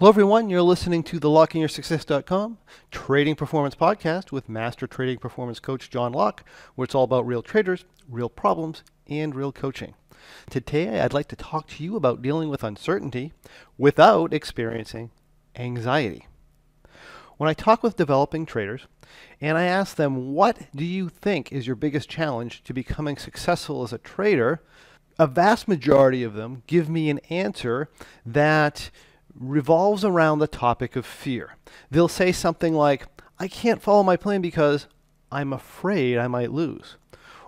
Hello everyone, you're listening to the LockInYourSuccess.com Trading Performance Podcast with Master Trading Performance Coach John Locke, where it's all about real traders, real problems, and real coaching. Today I'd like to talk to you about dealing with uncertainty without experiencing anxiety. When I talk with developing traders and I ask them, what do you think is your biggest challenge to becoming successful as a trader? A vast majority of them give me an answer that revolves around the topic of fear. They'll say something like, I can't follow my plan because I'm afraid I might lose,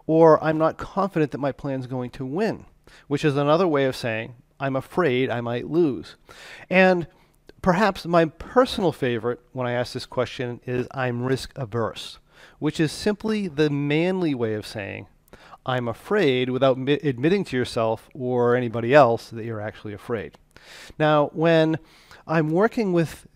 or I'm not confident that my plan's going to win, which is another way of saying, I'm afraid I might lose. And perhaps my personal favorite when I ask this question is, I'm risk averse, which is simply the manly way of saying, I'm afraid without admitting to yourself or anybody else that you're actually afraid. Now, when I'm working with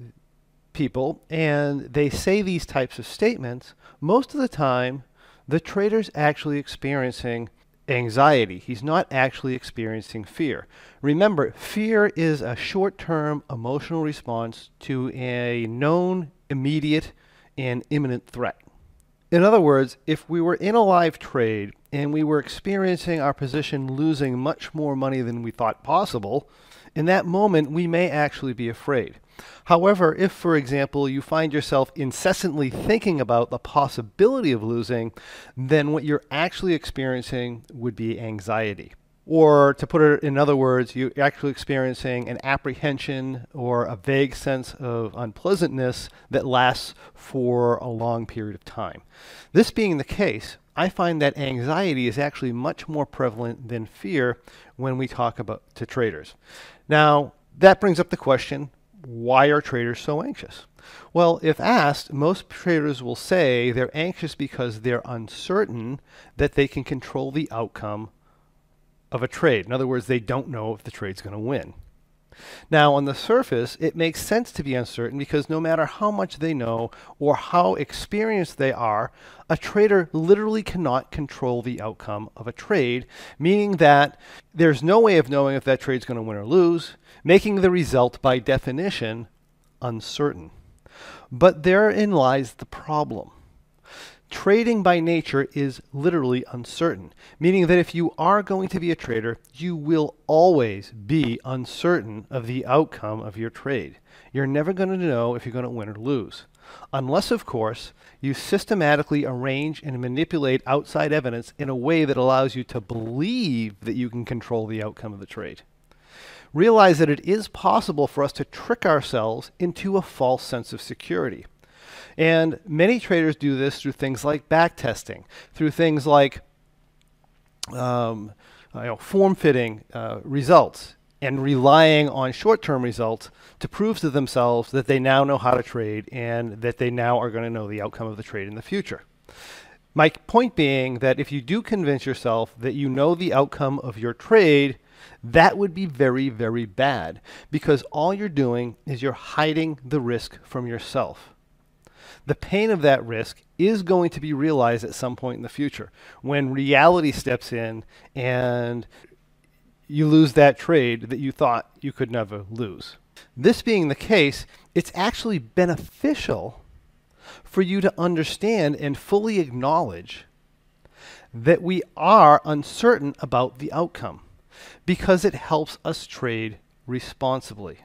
people and they say these types of statements, most of the time the trader's actually experiencing anxiety. He's not actually experiencing fear. Remember, fear is a short-term emotional response to a known, immediate, and imminent threat. In other words, if we were in a live trade and we were experiencing our position losing much more money than we thought possible, in that moment we may actually be afraid. However, if, for example, you find yourself incessantly thinking about the possibility of losing, then what you're actually experiencing would be anxiety. Or to put it in other words, you're actually experiencing an apprehension or a vague sense of unpleasantness that lasts for a long period of time. This being the case, I find that anxiety is actually much more prevalent than fear when we talk to traders. Now, that brings up the question, why are traders so anxious? Well, if asked, most traders will say they're anxious because they're uncertain that they can control the outcome of a trade. In other words, they don't know if the trade's going to win. Now, on the surface, it makes sense to be uncertain because no matter how much they know or how experienced they are, a trader literally cannot control the outcome of a trade, meaning that there's no way of knowing if that trade's going to win or lose, making the result by definition uncertain. But therein lies the problem. Trading by nature is literally uncertain, meaning that if you are going to be a trader, you will always be uncertain of the outcome of your trade. You're never going to know if you're going to win or lose. Unless, of course, you systematically arrange and manipulate outside evidence in a way that allows you to believe that you can control the outcome of the trade. Realize that it is possible for us to trick ourselves into a false sense of security. And many traders do this through things like backtesting, through things like form-fitting results, and relying on short-term results to prove to themselves that they now know how to trade and that they now are going to know the outcome of the trade in the future. My point being that if you do convince yourself that you know the outcome of your trade, that would be very, very bad, because all you're doing is you're hiding the risk from yourself. The pain of that risk is going to be realized at some point in the future when reality steps in and you lose that trade that you thought you could never lose. This being the case, it's actually beneficial for you to understand and fully acknowledge that we are uncertain about the outcome, because it helps us trade responsibly.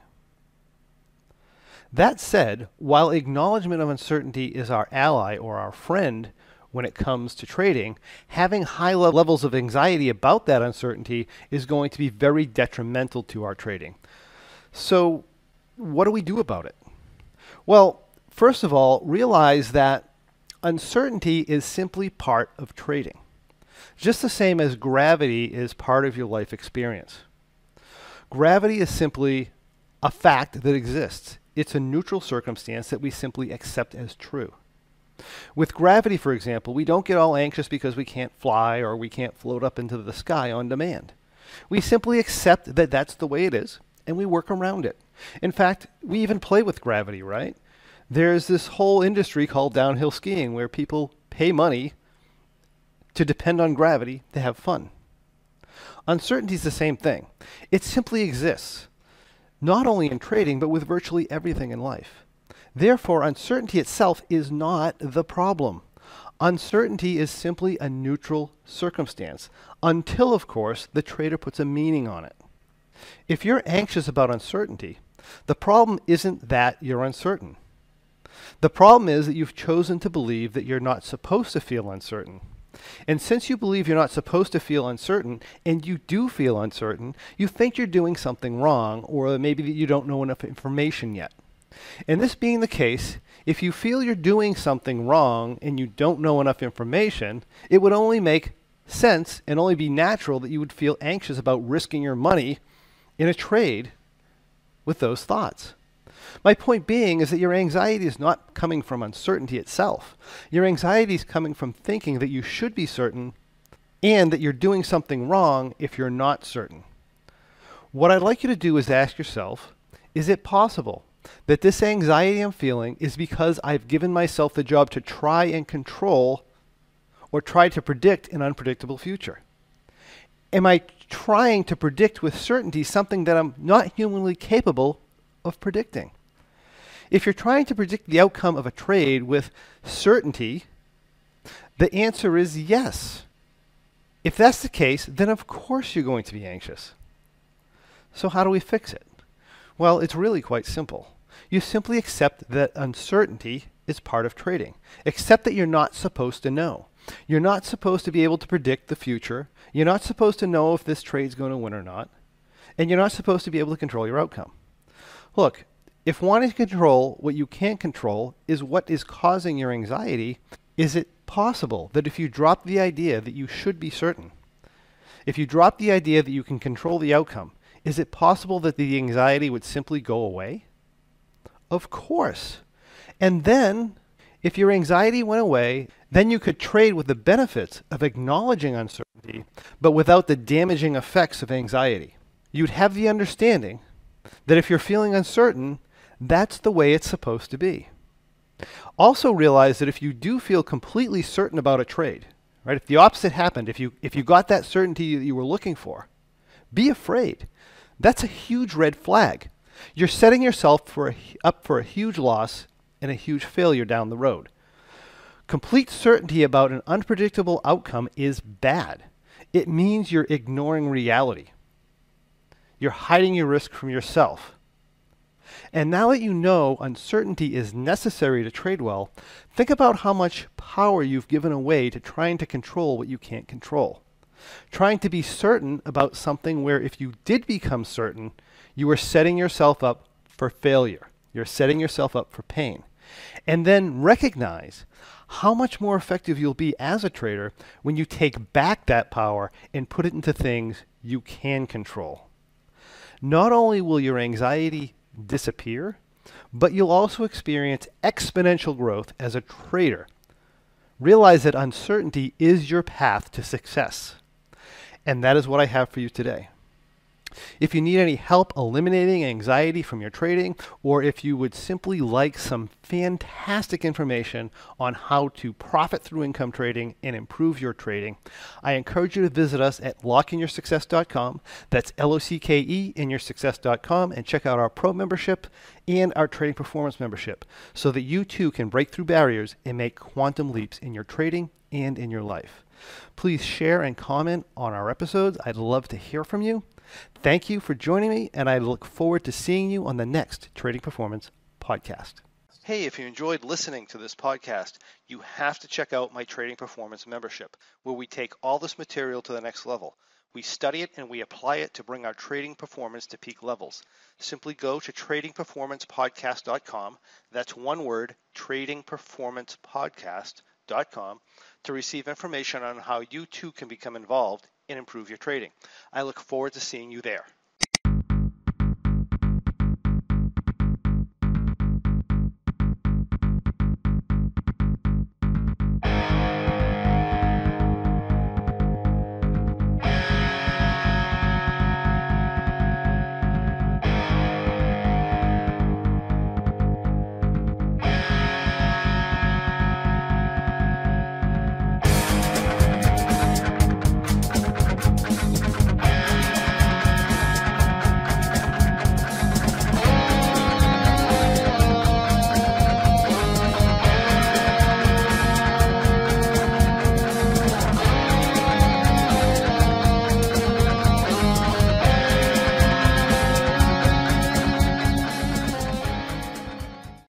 That said, while acknowledgement of uncertainty is our ally or our friend when it comes to trading, having high levels of anxiety about that uncertainty is going to be very detrimental to our trading. So what do we do about it? Well, first of all, realize that uncertainty is simply part of trading, just the same as gravity is part of your life experience. Gravity is simply a fact that exists. It's a neutral circumstance that we simply accept as true. With gravity, for example, we don't get all anxious because we can't fly or we can't float up into the sky on demand. We simply accept that that's the way it is, and we work around it. In fact, we even play with gravity, right? There's this whole industry called downhill skiing where people pay money to depend on gravity to have fun. Uncertainty is the same thing. It simply exists. not only in trading, but with virtually everything in life. Therefore, uncertainty itself is not the problem. Uncertainty is simply a neutral circumstance, until, of course, the trader puts a meaning on it. If you're anxious about uncertainty, the problem isn't that you're uncertain. The problem is that you've chosen to believe that you're not supposed to feel uncertain. And since you believe you're not supposed to feel uncertain, and you do feel uncertain, you think you're doing something wrong, or maybe that you don't know enough information yet. And this being the case, if you feel you're doing something wrong and you don't know enough information, it would only make sense and only be natural that you would feel anxious about risking your money in a trade with those thoughts. My point being is that your anxiety is not coming from uncertainty itself. Your anxiety is coming from thinking that you should be certain and that you're doing something wrong if you're not certain. What I'd like you to do is ask yourself, is it possible that this anxiety I'm feeling is because I've given myself the job to try and control or try to predict an unpredictable future? Am I trying to predict with certainty something that I'm not humanly capable of predicting? If you're trying to predict the outcome of a trade with certainty, the answer is yes. If that's the case, then of course you're going to be anxious. So how do we fix it? Well, it's really quite simple. You simply accept that uncertainty is part of trading. Accept that you're not supposed to know. You're not supposed to be able to predict the future. You're not supposed to know if this trade's going to win or not. And you're not supposed to be able to control your outcome. Look, if wanting to control what you can't control is what is causing your anxiety, is it possible that if you drop the idea that you should be certain, if you drop the idea that you can control the outcome, is it possible that the anxiety would simply go away? Of course. And then, if your anxiety went away, then you could trade with the benefits of acknowledging uncertainty, but without the damaging effects of anxiety. You'd have the understanding that if you're feeling uncertain, that's the way it's supposed to be. Also realize that if you do feel completely certain about a trade, right? If the opposite happened, if you got that certainty that you were looking for, be afraid. That's a huge red flag. You're setting yourself up for a huge loss and a huge failure down the road. Complete certainty about an unpredictable outcome is bad. It means you're ignoring reality. You're hiding your risk from yourself. And now that you know uncertainty is necessary to trade well, think about how much power you've given away to trying to control what you can't control. Trying to be certain about something where if you did become certain, you are setting yourself up for failure. You're setting yourself up for pain. And then recognize how much more effective you'll be as a trader when you take back that power and put it into things you can control. Not only will your anxiety disappear, but you'll also experience exponential growth as a trader. Realize that uncertainty is your path to success. And that is what I have for you today. If you need any help eliminating anxiety from your trading, or if you would simply like some fantastic information on how to profit through income trading and improve your trading, I encourage you to visit us at LockInYourSuccess.com. That's LOCKE in your success.com, and check out our Pro membership and our Trading Performance membership so that you too can break through barriers and make quantum leaps in your trading and in your life. Please share and comment on our episodes. I'd love to hear from you. Thank you for joining me, and I look forward to seeing you on the next Trading Performance podcast. Hey, if you enjoyed listening to this podcast, you have to check out my Trading Performance membership, where we take all this material to the next level. We study it and we apply it to bring our trading performance to peak levels. Simply go to tradingperformancepodcast.com. That's one word, tradingperformancepodcast.com, to receive information on how you too can become involved and improve your trading. I look forward to seeing you there.